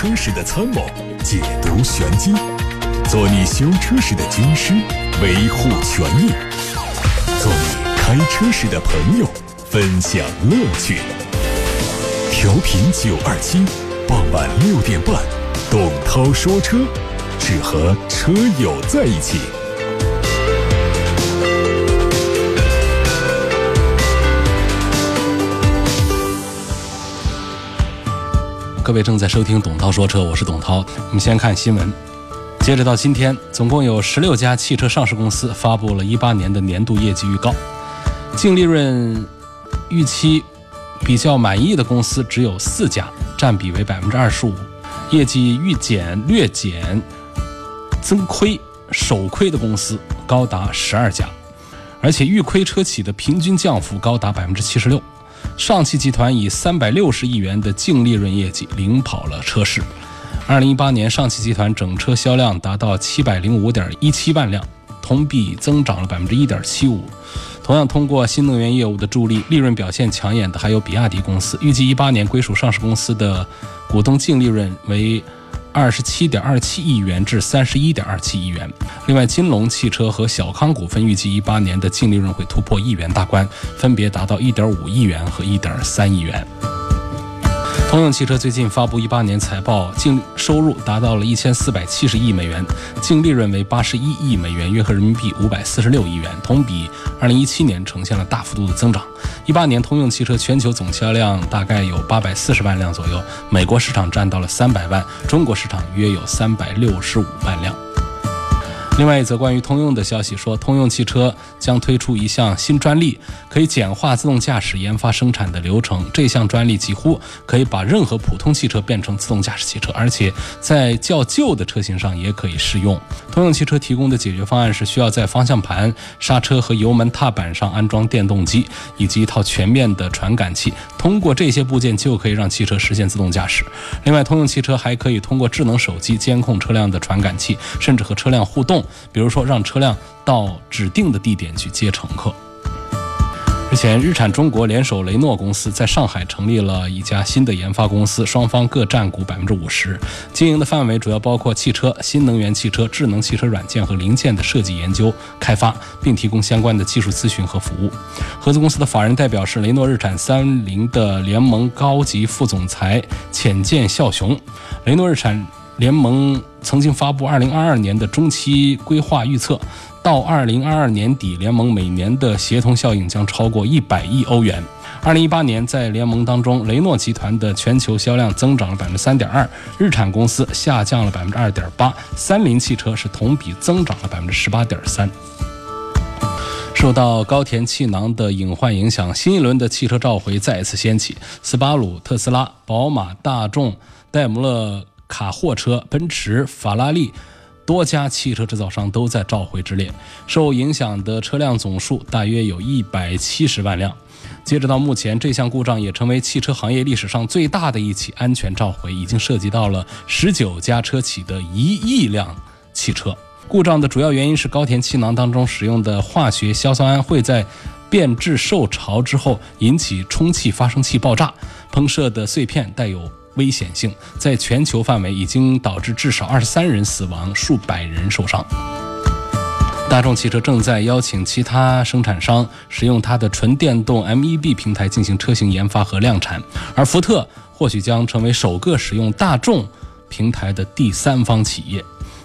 车时的参谋，解读玄机，做你修车时的军师，维护权益，做你开车时的朋友，分享乐趣。调频927，傍晚6点半，董涛说车，只和车友在一起。各位正在收听董涛说车，我是董涛。我们先看新闻。截止到今天，总共有16家汽车上市公司发布了18年的年度业绩预告。净利润预期比较满意的公司只有4家，占比为25%，业绩略减增亏首亏的公司高达12家，而且预亏车企的平均降幅高达76%。上汽集团以360亿元的净利润业绩领跑了车市。2018年，上汽集团整车销量达到705.17万辆，同比增长了1.75%。同样通过新能源业务的助力，利润表现抢眼的还有比亚迪公司。预计18年归属上市公司的股东净利润为27.27亿元至31.27亿元。另外，金龙汽车和小康股份预计18年的净利润会突破1亿元大关，分别达到1.5亿元和1.3亿元。通用汽车最近发布18年财报，净收入达到了1470亿美元，净利润为81亿美元，约合人民币546亿元，同比2017年呈现了大幅度的增长。18年，通用汽车全球总销量大概有840万辆左右，美国市场占到了300万，中国市场约有365万辆。另外一则关于通用的消息说，通用汽车将推出一项新专利，可以简化自动驾驶研发生产的流程。这项专利几乎可以把任何普通汽车变成自动驾驶汽车，而且在较旧的车型上也可以适用。通用汽车提供的解决方案是需要在方向盘、刹车和油门踏板上安装电动机以及一套全面的传感器，通过这些部件就可以让汽车实现自动驾驶。另外，通用汽车还可以通过智能手机监控车辆的传感器，甚至和车辆互动，比如说让车辆到指定的地点去接乘客。之前，日产中国联手雷诺公司在上海成立了一家新的研发公司，双方各占股50%，经营的范围主要包括汽车、新能源汽车、智能汽车软件和零件的设计、研究、开发，并提供相关的技术咨询和服务。合资公司的法人代表是雷诺日产30的联盟高级副总裁浅见孝雄。雷诺日产联盟曾经发布2022年的中期规划预测，到2022年底，联盟每年的协同效应将超过100亿欧元。2018年，在联盟当中，雷诺集团的全球销量增长了3.2%，日产公司下降了2.8%，三菱汽车是同比增长了18.3%。受到高田气囊的隐患影响，新一轮的汽车召回再次掀起，斯巴鲁、特斯拉、宝马、大众、戴姆勒卡货车、奔驰、法拉利多家汽车制造商都在召回之列，受影响的车辆总数大约有170万辆。截止到目前，这项故障也成为汽车行业历史上最大的一起安全召回，已经涉及到了19家车企的1亿辆汽车。故障的主要原因是高田气囊当中使用的化学硝酸铵会在变质受潮之后引起充气发生器爆炸，喷射的碎片带有危险性，在全球范围已经导致至少23人死亡，数百人受伤。大众汽车正在邀请其他生产商使用它的纯电动 MEB 平台进行车型研发和量产，而福特或许将成为首个使用大众平台的第三方企业。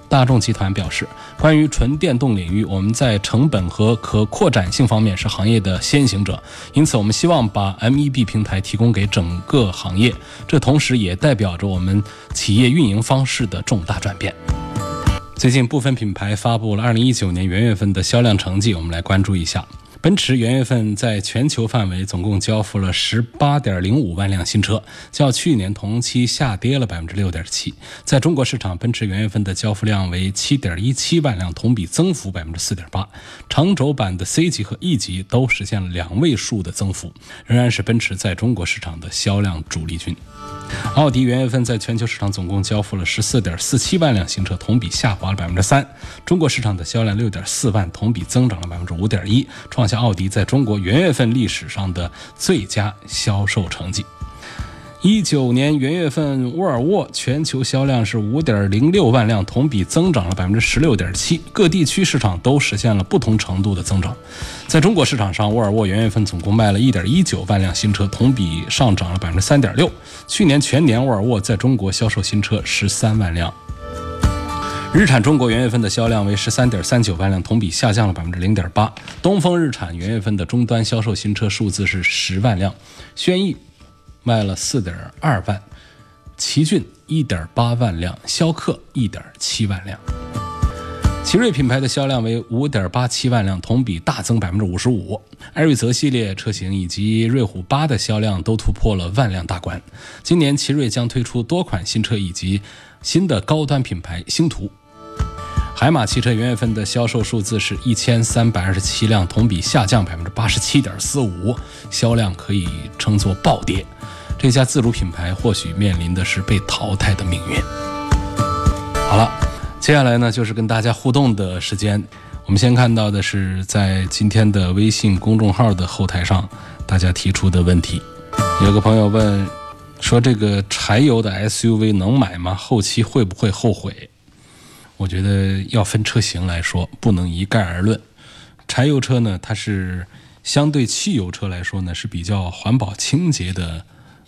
大众集团表示，关于纯电动领域，我们在成本和可扩展性方面是行业的先行者，因此我们希望把 MEB 平台提供给整个行业，这同时也代表着我们企业运营方式的重大转变。最近部分品牌发布了2019年元月份的销量成绩，我们来关注一下。奔驰元月份在全球范围总共交付了 18.05 万辆新车，较去年同期下跌了 6.7%。 在中国市场，奔驰元月份的交付量为 7.17 万辆，同比增幅 4.8%。 长轴版的 C 级和 E 级都实现了2位数的增幅，仍然是奔驰在中国市场的销量主力军。奥迪元月份在全球市场总共交付了 14.47 万辆新车，同比下滑了 3%。 中国市场的销量 6.4 万，同比增长了 5.1%， 创下奥迪在中国元月份历史上的最佳销售成绩。19年元月份，沃尔沃全球销量是 5.06 万辆，同比增长了 16.7%， 各地区市场都实现了不同程度的增长。在中国市场上，沃尔沃元月份总共卖了 1.19 万辆新车，同比上涨了 3.6%。 去年全年，沃尔沃在中国销售新车13万辆。日产中国元月份的销量为 13.39 万辆，同比下降了 0.8%。 东风日产元月份的终端销售新车数字是10万辆，轩逸卖了 4.2 万，奇骏 1.8 万辆，逍客 1.7 万辆。奇瑞品牌的销量为 5.87 万辆，同比大增 55%。 艾瑞泽系列车型以及瑞虎8的销量都突破了万辆大关。今年奇瑞将推出多款新车以及新的高端品牌星途。海马汽车元月份的销售数字是1327辆，同比下降 87.45%， 销量可以称作暴跌。这家自主品牌或许面临的是被淘汰的命运。好了，接下来呢就是跟大家互动的时间。我们先看到的是在今天的微信公众号的后台上大家提出的问题。有个朋友问说，这个柴油的 SUV 能买吗？后期会不会后悔？我觉得要分车型来说，不能一概而论。柴油车呢，它是相对汽油车来说呢是比较环保清洁的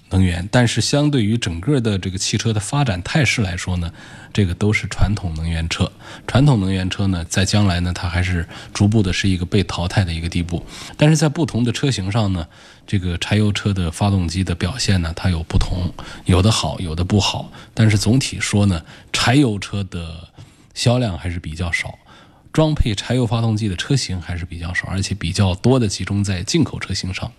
能源，但是相对于整个的这个汽车的发展态势来说呢，这个都是传统能源车。传统能源车呢，在将来呢，它还是逐步的是一个被淘汰的一个地步。但是在不同的车型上呢，这个柴油车的发动机的表现呢，它有不同，有的好，有的不好。但是总体说呢，柴油车的销量还是比较少，装配柴油发动机的车型还是比较少，而且比较多的集中在进口车型上。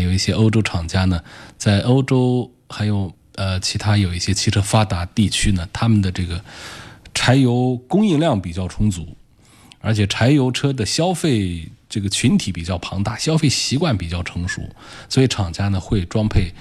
有一些欧洲厂家呢，在欧洲还有其他有一些汽车发达地区呢，他们的这个柴油供应量比较充足，而且柴油车的消费这个群体比较庞大，消费习惯比较成熟，所以厂家呢会装配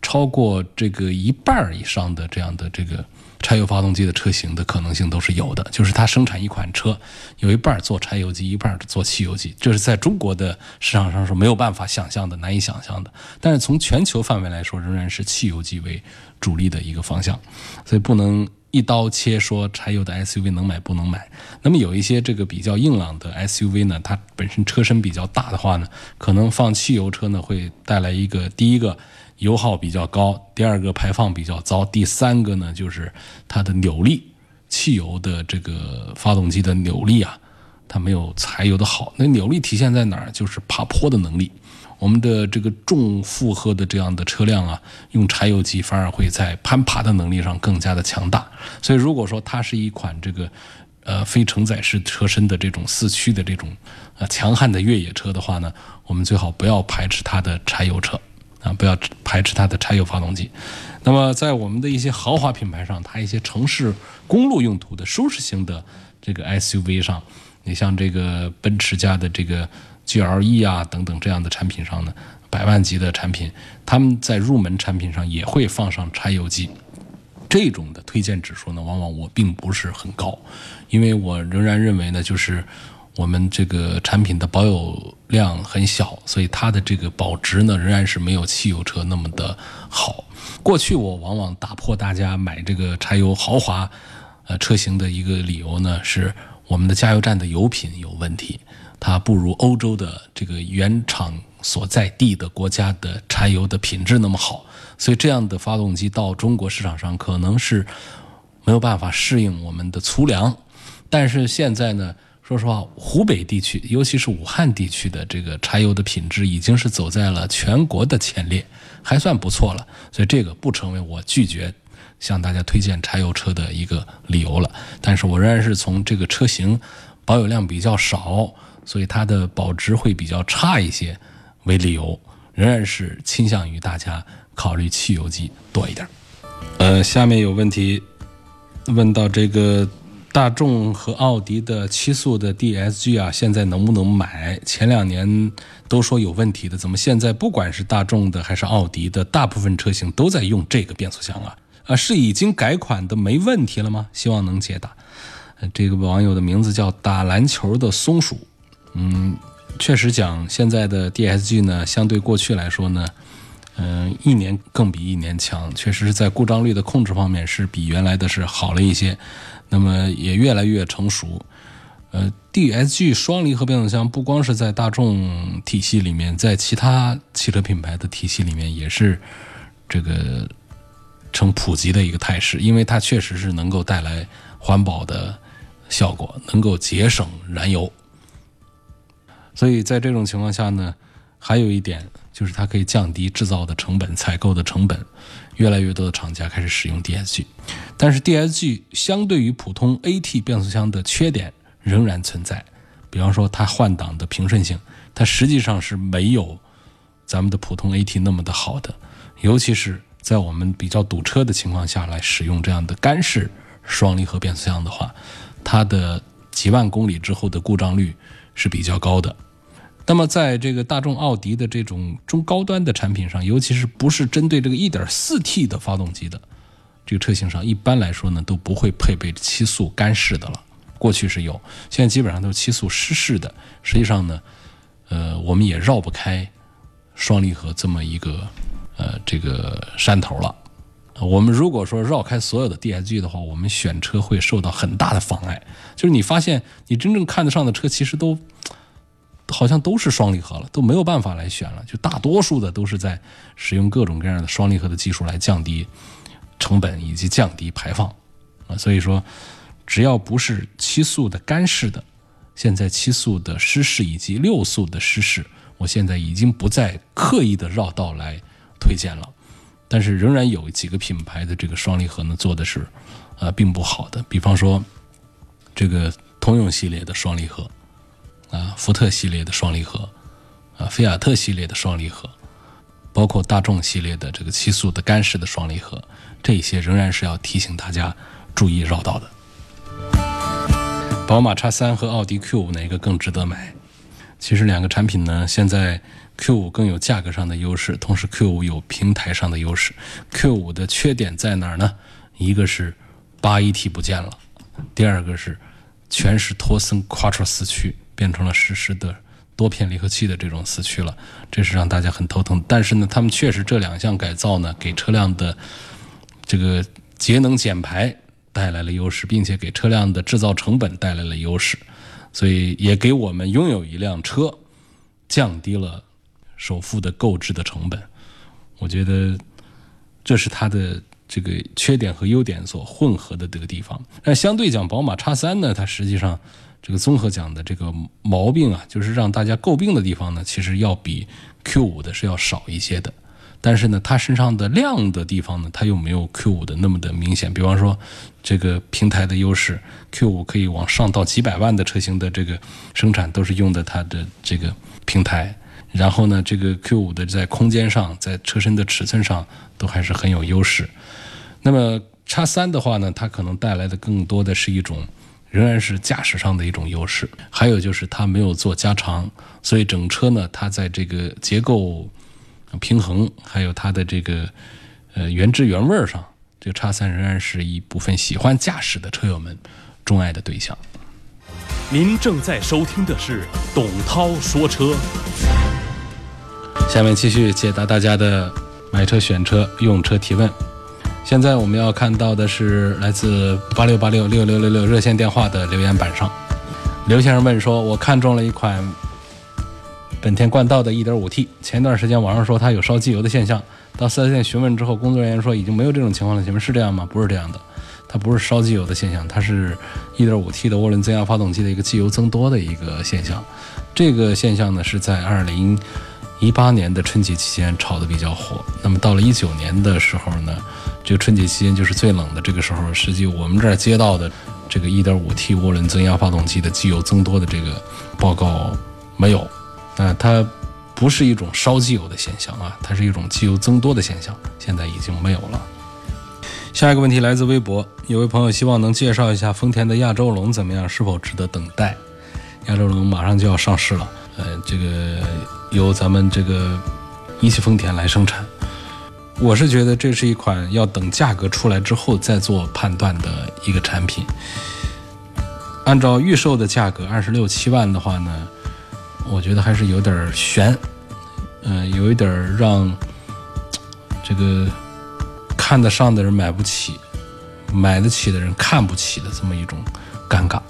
超过这个1半以上的这样的这个柴油发动机的车型的可能性都是有的，就是它生产一款车，有1半做柴油机，1半做汽油机，这是在中国的市场上是没有办法想象的，难以想象的。但是从全球范围来说，仍然是汽油机为主力的一个方向，所以不能一刀切说柴油的 SUV 能买不能买。那么有一些这个比较硬朗的 SUV 呢，它本身车身比较大的话呢，可能放汽油车呢会带来一个，第一个油耗比较高，第二个排放比较糟，第三个呢就是它的扭力，汽油的这个发动机的扭力啊，它没有柴油的好。那扭力体现在哪儿？就是爬坡的能力。我们的这个重负荷的这样的车辆啊，用柴油机反而会在攀爬的能力上更加的强大。所以如果说它是一款这个非承载式车身的这种四驱的这种强悍的越野车的话呢，我们最好不要排斥它的柴油车。不要排斥它的柴油发动机。那么在我们的一些豪华品牌上，它一些城市公路用途的舒适型的这个 SUV 上，你像这个奔驰家的这个 GLE 啊等等这样的产品上呢，百万级的产品，他们在入门产品上也会放上柴油机。这种的推荐指数呢，往往我并不是很高，因为我仍然认为呢，就是我们这个产品的保有量很小，所以它的这个保值呢，仍然是没有汽油车那么的好。过去我往往打破大家买这个柴油豪华车型的一个理由呢，是我们的加油站的油品有问题，它不如欧洲的这个原厂所在地的国家的柴油的品质那么好，所以这样的发动机到中国市场上可能是没有办法适应我们的粗粮。但是现在呢，说实话，湖北地区，尤其是武汉地区的这个柴油的品质已经是走在了全国的前列，还算不错了。所以这个不成为我拒绝向大家推荐柴油车的一个理由了。但是我仍然是从这个车型保有量比较少，所以它的保值会比较差一些为理由，仍然是倾向于大家考虑汽油机多一点。下面有问题问到这个大众和奥迪的7速的 DSG 啊，现在能不能买？前2年都说有问题的，怎么现在不管是大众的还是奥迪的，大部分车型都在用这个变速箱啊？是已经改款的没问题了吗？希望能解答。这个网友的名字叫打篮球的松鼠。确实讲现在的 DSG 呢，相对过去来说呢，一年更比一年强，确实是在故障率的控制方面是比原来的是好了一些，那么也越来越成熟。DSG 双离合变速箱不光是在大众体系里面，在其他汽车品牌的体系里面也是这个成普及的一个态势，因为它确实是能够带来环保的效果，能够节省燃油。所以在这种情况下呢，还有一点就是它可以降低制造的成本、采购的成本，越来越多的厂家开始使用 DSG。 但是 DSG 相对于普通 AT 变速箱的缺点仍然存在，比方说它换挡的平顺性，它实际上是没有咱们的普通 AT 那么的好的，尤其是在我们比较堵车的情况下来使用这样的干式双离合变速箱的话，它的几万公里之后的故障率是比较高的。那么在这个大众奥迪的这种中高端的产品上，尤其是不是针对这个 1.4T 的发动机的这个车型上，一般来说呢都不会配备7速干式的了，过去是有，现在基本上都是7速湿式的。实际上呢我们也绕不开双离合这么一个这个山头了。我们如果说绕开所有的 DSG 的话，我们选车会受到很大的妨碍，就是你发现你真正看得上的车其实都好像都是双离合了，都没有办法来选了，就大多数的都是在使用各种各样的双离合的技术来降低成本以及降低排放啊。所以说只要不是7速的干式的，现在7速的湿式以及6速的湿式，我现在已经不再刻意的绕道来推荐了，但是仍然有几个品牌的这个双离合呢做的是并不好的，比方说这个通用系列的双离合啊，福特系列的双离合啊，菲亚特系列的双离合，包括大众系列的这个7速的干式的双离合，这些仍然是要提醒大家注意绕道的。宝马 X3 和奥迪 Q5 哪个更值得买？其实两个产品呢，现在 Q5 更有价格上的优势，同时 Q5 有平台上的优势。 Q5 的缺点在哪儿呢？一个是 8AT 不见了，第二个是全是托森 Quattro 四驱，变成了实时的多片离合器的这种四驱了，这是让大家很头疼。但是呢，他们确实这两项改造呢，给车辆的这个节能减排带来了优势，并且给车辆的制造成本带来了优势，所以也给我们拥有一辆车降低了首付的购置的成本。我觉得这是它的这个缺点和优点所混合的这个地方。但相对讲，宝马 X3 呢，它实际上这个综合讲的这个毛病啊，就是让大家诟病的地方呢，其实要比 Q5 的是要少一些的。但是呢，它身上的亮的地方呢，它又没有 Q5 的那么的明显。比方说，这个平台的优势 ，Q5 可以往上到几百万的车型的这个生产都是用的它的这个平台。然后呢，这个 Q5 的在空间上，在车身的尺寸上都还是很有优势。那么 X3 的话呢，它可能带来的更多的是一种，仍然是驾驶上的一种优势，还有就是它没有做加长，所以整车呢，它在这个结构平衡，还有它的这个原汁原味上，这个 X3 仍然是一部分喜欢驾驶的车友们钟爱的对象。您正在收听的是董涛说车，下面继续解答大家的买车、选车、用车提问。现在我们要看到的是来自86866666热线电话的留言板上，刘先生问说，我看中了一款本田冠道的 1.5T， 前段时间网上说它有烧机油的现象，到 4S 店询问之后，工作人员说已经没有这种情况了，请问是这样吗？不是这样的，它不是烧机油的现象，它是 1.5T 的涡轮增压发动机的一个机油增多的一个现象。这个现象呢是在2018年的春节期间炒得比较火，那么到了19年的时候呢，这个春节期间就是最冷的这个时候，实际我们这儿接到的这个 1.5T 涡轮增压发动机的机油增多的这个报告没有，那它不是一种烧机油的现象啊，它是一种机油增多的现象，现在已经没有了。下一个问题来自微博，有位朋友希望能介绍一下丰田的亚洲龙怎么样，是否值得等待？亚洲龙马上就要上市了，这个由咱们这个一汽丰田来生产，我是觉得这是一款要等价格出来之后再做判断的一个产品。按照预售的价格26、27万的话呢，我觉得还是有点悬，有一点让这个看得上的人买不起，买得起的人看不起的这么一种尴尬。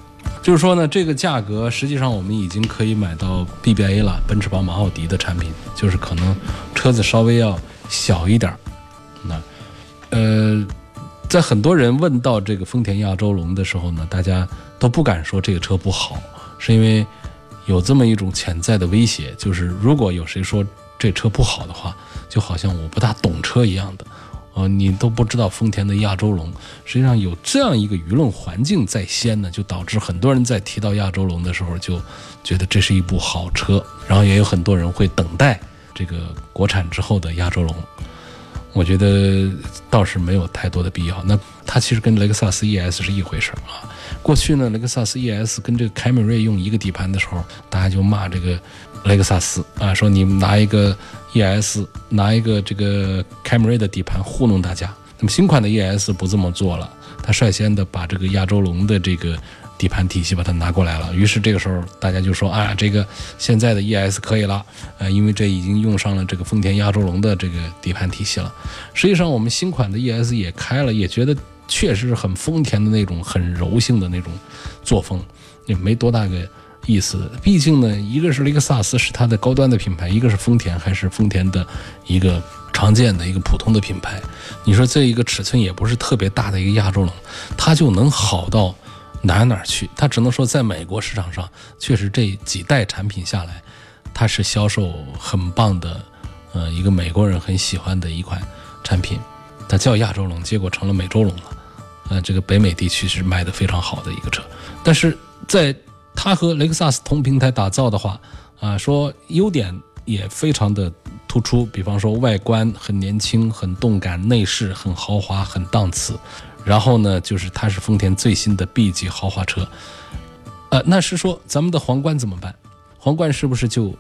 就是说呢，这个价格实际上我们已经可以买到 BBA 了，奔驰、宝马、奥迪的产品，就是可能车子稍微要小一点。那在很多人问到这个丰田亚洲龙的时候呢，大家都不敢说这个车不好，是因为有这么一种潜在的威胁，就是如果有谁说这车不好的话，就好像我不大懂车一样的，你都不知道丰田的亚洲龙。实际上有这样一个舆论环境在先呢，就导致很多人在提到亚洲龙的时候就觉得这是一部好车，然后也有很多人会等待这个国产之后的亚洲龙。我觉得倒是没有太多的必要。那它其实跟雷克萨斯 ES 是一回事啊。过去呢，雷克萨斯 ES 跟这个凯美瑞用一个底盘的时候，大家就骂这个雷克萨斯啊，说你们拿一个 ES 拿一个这个凯美瑞的底盘糊弄大家。那么新款的 ES 不这么做了，它率先的把这个亚洲龙的这个底盘体系把它拿过来了。于是这个时候大家就说啊，这个现在的 ES 可以了，因为这已经用上了这个丰田亚洲龙的这个底盘体系了。实际上我们新款的 ES 也开了，也觉得确实是很丰田的那种很柔性的那种作风，也没多大个意思。毕竟呢，一个是雷克萨斯是它的高端的品牌，一个是丰田还是丰田的一个常见的一个普通的品牌。你说这一个尺寸也不是特别大的一个亚洲龙，它就能好到哪去？它只能说在美国市场上，确实这几代产品下来，它是销售很棒的，一个美国人很喜欢的一款产品。它叫亚洲龙，结果成了美洲龙了。这个北美地区是卖得非常好的一个车。但是在它和雷克萨斯同平台打造的话，说优点也非常的突出，比方说外观很年轻、很动感，内饰很豪华、很档次。然后呢，就是它是丰田最新的 B 级豪华车，那是说咱们的皇冠怎么办？皇冠是不是就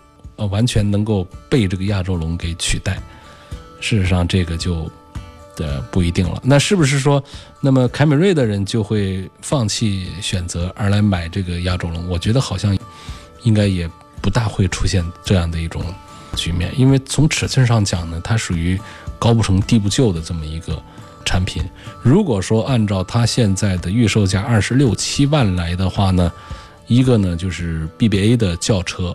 完全能够被这个亚洲龙给取代？事实上，这个就不一定了。那是不是说，那么凯美瑞的人就会放弃选择而来买这个亚洲龙？我觉得好像应该也不大会出现这样的一种局面，因为从尺寸上讲呢，它属于高不成低不就的这么一个产品。如果说按照它现在的预售价26、27万来的话呢，一个呢就是 BBA 的轿车，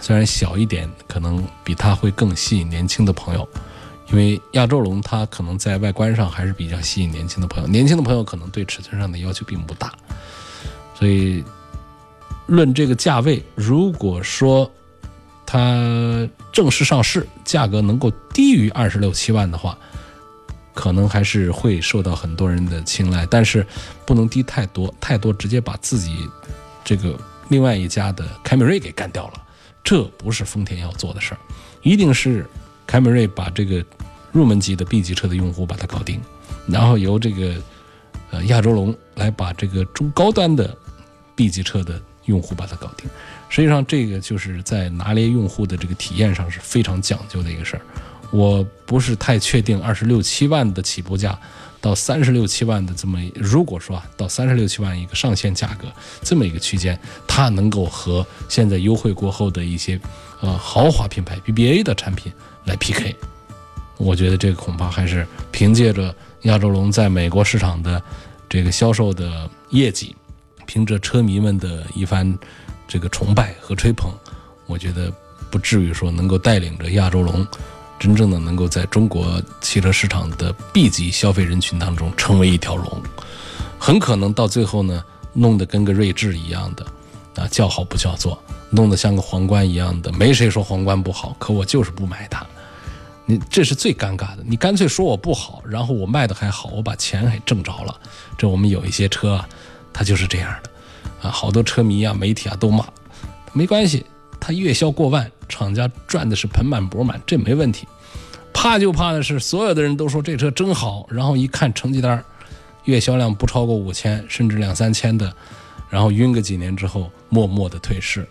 虽然小一点，可能比它会更吸引年轻的朋友，因为亚洲龙它可能在外观上还是比较吸引年轻的朋友，年轻的朋友可能对尺寸上的要求并不大，所以论这个价位，如果说它正式上市价格能够低于26、27万的话，可能还是会受到很多人的青睐，但是不能低太多，太多直接把自己这个另外一家的凯美瑞给干掉了，这不是丰田要做的事儿，一定是凯美瑞把这个入门级的 B 级车的用户把它搞定，然后由这个亚洲龙来把这个中高端的 B 级车的用户把它搞定。实际上这个就是在拿捏用户的这个体验上是非常讲究的一个事儿。我不是太确定26、27万的起步价到36、37万的这么，如果说到36、37万一个上限价格这么一个区间，它能够和现在优惠过后的一些豪华品牌 BBA 的产品来 PK。 我觉得这个恐怕还是凭借着亚洲龙在美国市场的这个销售的业绩，凭着车迷们的一番这个崇拜和吹捧，我觉得不至于说能够带领着亚洲龙真正的能够在中国汽车市场的 B 级消费人群当中成为一条龙，很可能到最后呢，弄得跟个锐志一样的，叫好不叫座，弄得像个皇冠一样的，没谁说皇冠不好，可我就是不买它，你这是最尴尬的。你干脆说我不好，然后我卖的还好，我把钱还挣着了。这我们有一些车啊，它就是这样的，好多车迷啊、媒体啊都骂，没关系。它月销过万，厂家赚的是盆满钵满，这没问题。怕就怕的是所有的人都说这车真好，然后一看成绩单，月销量不超过5000甚至2、3千的，然后晕个几年之后默默的退市。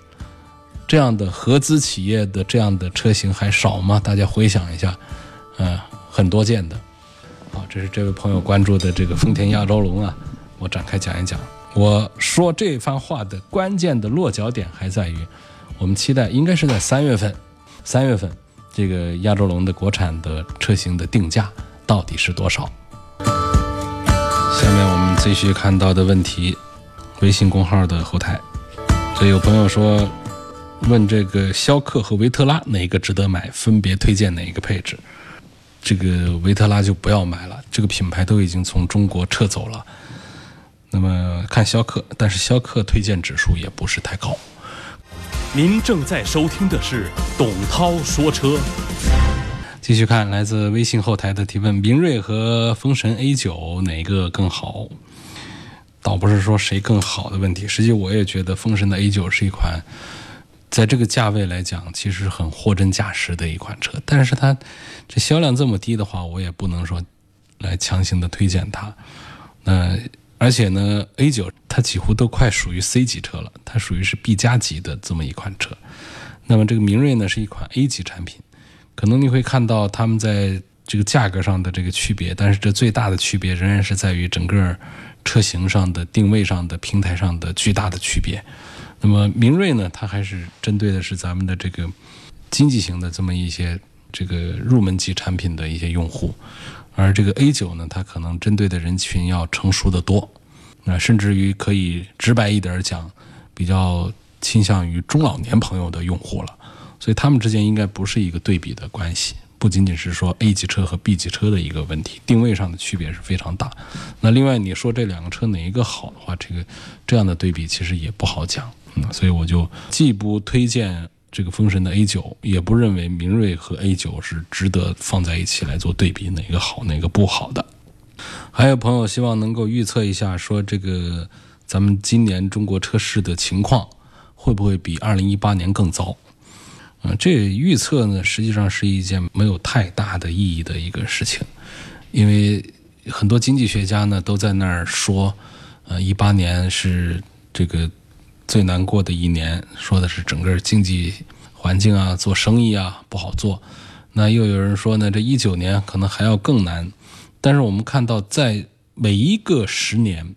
这样的合资企业的这样的车型还少吗？大家回想一下，很多见的。好，这是这位朋友关注的这个丰田亚洲龙啊，我展开讲一讲。我说这番话的关键的落脚点还在于，我们期待应该是在3月份，这个亚洲龙的国产的车型的定价到底是多少。下面我们继续看到的问题，微信公号的后台，这有朋友说问这个逍客和维特拉哪个值得买，分别推荐哪一个配置。这个维特拉就不要买了，这个品牌都已经从中国撤走了。那么看逍客，但是逍客推荐指数也不是太高。您正在收听的是董涛说车。继续看来自微信后台的提问，明锐和风神 A9 哪个更好？倒不是说谁更好的问题，实际我也觉得风神的 A9 是一款在这个价位来讲其实很货真价实的一款车，但是它这销量这么低的话，我也不能说来强行的推荐它。那而且呢 A9 它几乎都快属于 C 级车了，它属于是 B 加级的这么一款车。那么这个明锐呢是一款 A 级产品，可能你会看到他们在这个价格上的这个区别，但是这最大的区别仍然是在于整个车型上的定位上的平台上的巨大的区别。那么明锐呢，它还是针对的是咱们的这个经济型的这么一些这个入门级产品的一些用户，而这个 A9 呢，它可能针对的人群要成熟的多，那甚至于可以直白一点讲，比较倾向于中老年朋友的用户了。所以他们之间应该不是一个对比的关系，不仅仅是说 A 级车和 B 级车的一个问题，定位上的区别是非常大。那另外你说这两个车哪一个好的话，这样的对比其实也不好讲。所以我就既不推荐这个风神的 A9， 也不认为明锐和 A9 是值得放在一起来做对比，哪个好哪个不好的。还有朋友希望能够预测一下，说这个咱们今年中国车市的情况会不会比2018年更糟。这预测呢，实际上是一件没有太大的意义的一个事情，因为很多经济学家呢都在那儿说，18年是这个最难过的一年，说的是整个经济环境啊，做生意啊不好做。那又有人说呢，这19年可能还要更难。但是我们看到，在每一个十年，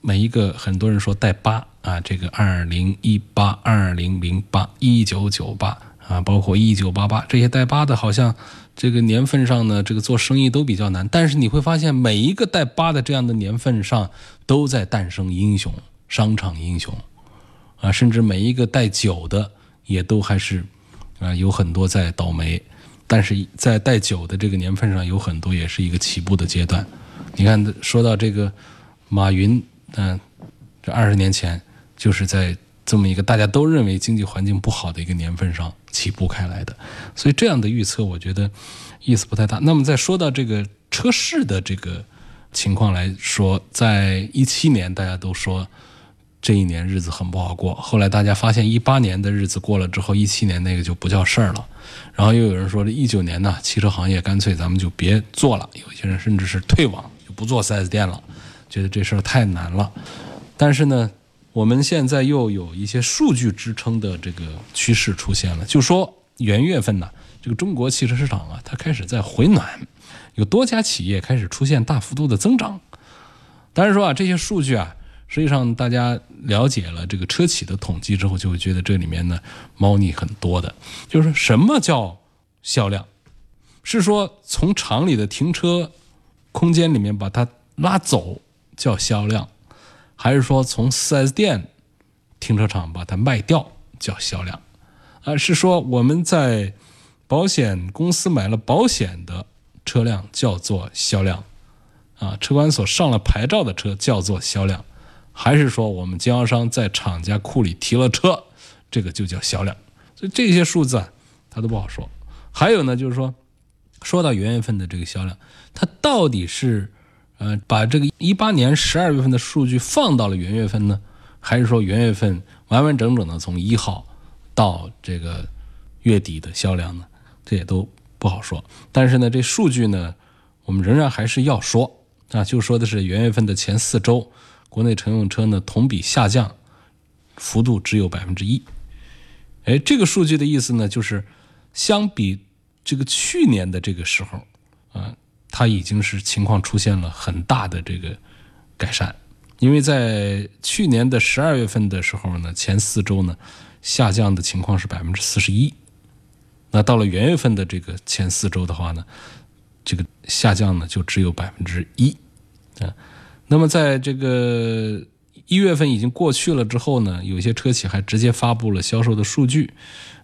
每一个很多人说带八啊，这个2018、2008、1998啊，包括1988这些带八的，好像这个年份上呢，这个做生意都比较难。但是你会发现，每一个带八的这样的年份上，都在诞生英雄、商场英雄啊，甚至每一个带九的也都还是啊，有很多在倒霉。但是在带九的这个年份上，有很多也是一个起步的阶段。你看，说到这个马云，这20年前就是在这么一个大家都认为经济环境不好的一个年份上起步开来的。所以这样的预测，我觉得意思不太大。那么再说到这个车市的这个情况来说，在17年大家都说这一年日子很不好过，后来大家发现18年的日子过了之后，17年那个就不叫事儿了。然后又有人说这19年呢，汽车行业干脆咱们就别做了，有些人甚至是退网，就不做 4S 店了，觉得这事儿太难了。但是呢，我们现在又有一些数据支撑的这个趋势出现了，就说元月份呢，这个中国汽车市场啊，它开始在回暖，有多家企业开始出现大幅度的增长。当然说啊，这些数据啊，实际上大家了解了这个车企的统计之后，就会觉得这里面呢猫腻很多的。就是什么叫销量，是说从厂里的停车空间里面把它拉走叫销量，还是说从 4S 店停车场把它卖掉叫销量，是说我们在保险公司买了保险的车辆叫做销量，车管所上了牌照的车叫做销量，还是说我们经销商在厂家库里提了车，这个就叫销量。所以这些数字啊，它都不好说。还有呢，就是说到元月份的这个销量，它到底是把这个18年12月份的数据放到了元月份呢，还是说元月份完完整整的从1号到这个月底的销量呢？这也都不好说。但是呢，这数据呢，我们仍然还是要说啊，就说的是元月份的前4周。国内乘用车呢同比下降幅度只有 1%。 这个数据的意思呢，就是相比这个去年的这个时候它已经是情况出现了很大的这个改善。因为在去年的12月份的时候呢，前4周呢下降的情况是 41%。那到了元月份的这个前4周的话呢，这个下降呢就只有1%啊。那么在这个1月份已经过去了之后呢，有一些车企还直接发布了销售的数据。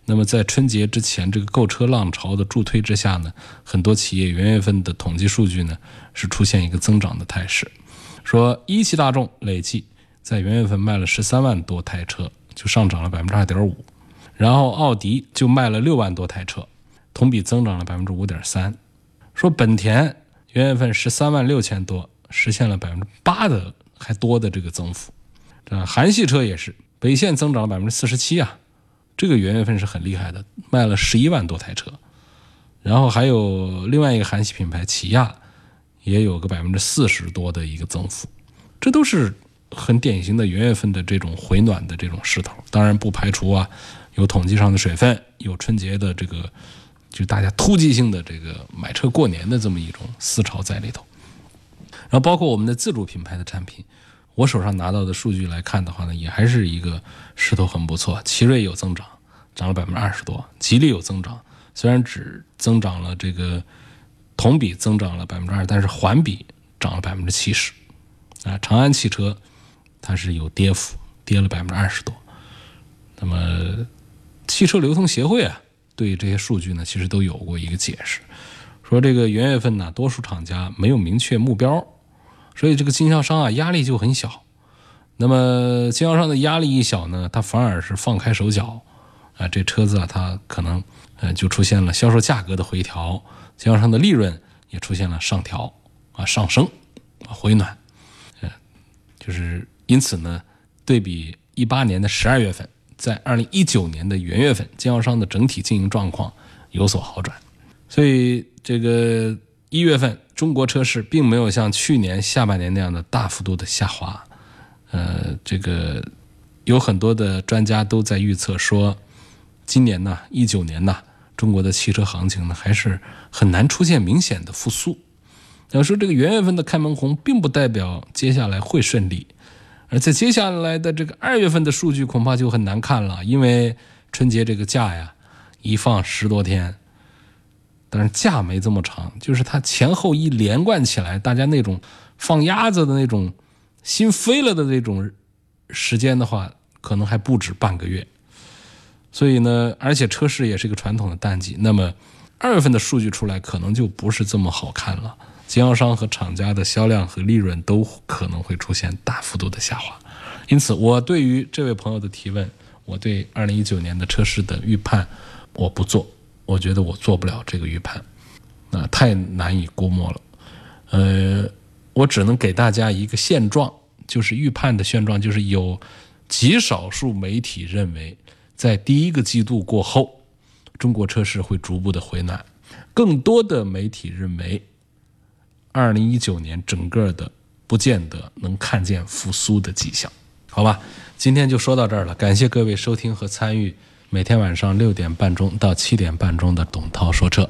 那么在春节之前这个购车浪潮的助推之下呢，很多企业元月份的统计数据呢是出现一个增长的态势。说一汽大众累计在元月份卖了13万多台车，就上涨了 2.5%。然后奥迪就卖了6万多台车，同比增长了 5.3%。说本田元月份13万6千多，实现了8%的还多的这个增幅。韩系车也是，北线增长了 47% 啊，这个元月份是很厉害的，卖了11万多台车。然后还有另外一个韩系品牌起亚也有个 40% 多的一个增幅，这都是很典型的元月份的这种回暖的这种势头。当然不排除啊有统计上的水分，有春节的这个就大家突击性的这个买车过年的这么一种思潮在里头。然后包括我们的自主品牌的产品，我手上拿到的数据来看的话呢，也还是一个势头很不错。奇瑞有增长，涨了 20% 多；吉利有增长，虽然只增长了这个同比增长了 2%， 但是环比涨了 70% 啊。长安汽车它是有跌幅，跌了 20% 多。那么汽车流通协会啊对这些数据呢其实都有过一个解释，说这个元月份呢多数厂家没有明确目标，所以这个经销商啊压力就很小。那么经销商的压力一小呢，他反而是放开手脚啊，这车子啊它可能就出现了销售价格的回调，经销商的利润也出现了上调啊上升啊回暖。就是因此呢，对比18年的12月份在2019年的元月份，经销商的整体经营状况有所好转。所以这个1月份中国车市并没有像去年下半年那样的大幅度的下滑。这个有很多的专家都在预测说，今年呢19年呢中国的汽车行情呢还是很难出现明显的复苏。要说这个元月份的开门红并不代表接下来会顺利。而在接下来的这个2月份的数据恐怕就很难看了，因为春节这个假呀，一放10多天，但是假没这么长，就是它前后一连贯起来，大家那种放鸭子的那种心飞了的那种时间的话，可能还不止半个月。所以呢，而且车市也是一个传统的淡季，那么2月份的数据出来，可能就不是这么好看了。经销商和厂家的销量和利润都可能会出现大幅度的下滑。因此我对于这位朋友的提问，我对2019年的车市的预判我不做，我觉得我做不了这个预判，那太难以估摸了。我只能给大家一个现状，就是预判的现状，就是有极少数媒体认为在第一个季度过后中国车市会逐步的回暖，更多的媒体认为2019年整个的不见得能看见复苏的迹象。好吧，今天就说到这儿了，感谢各位收听和参与每天晚上6点半钟到7点半钟的董涛说车。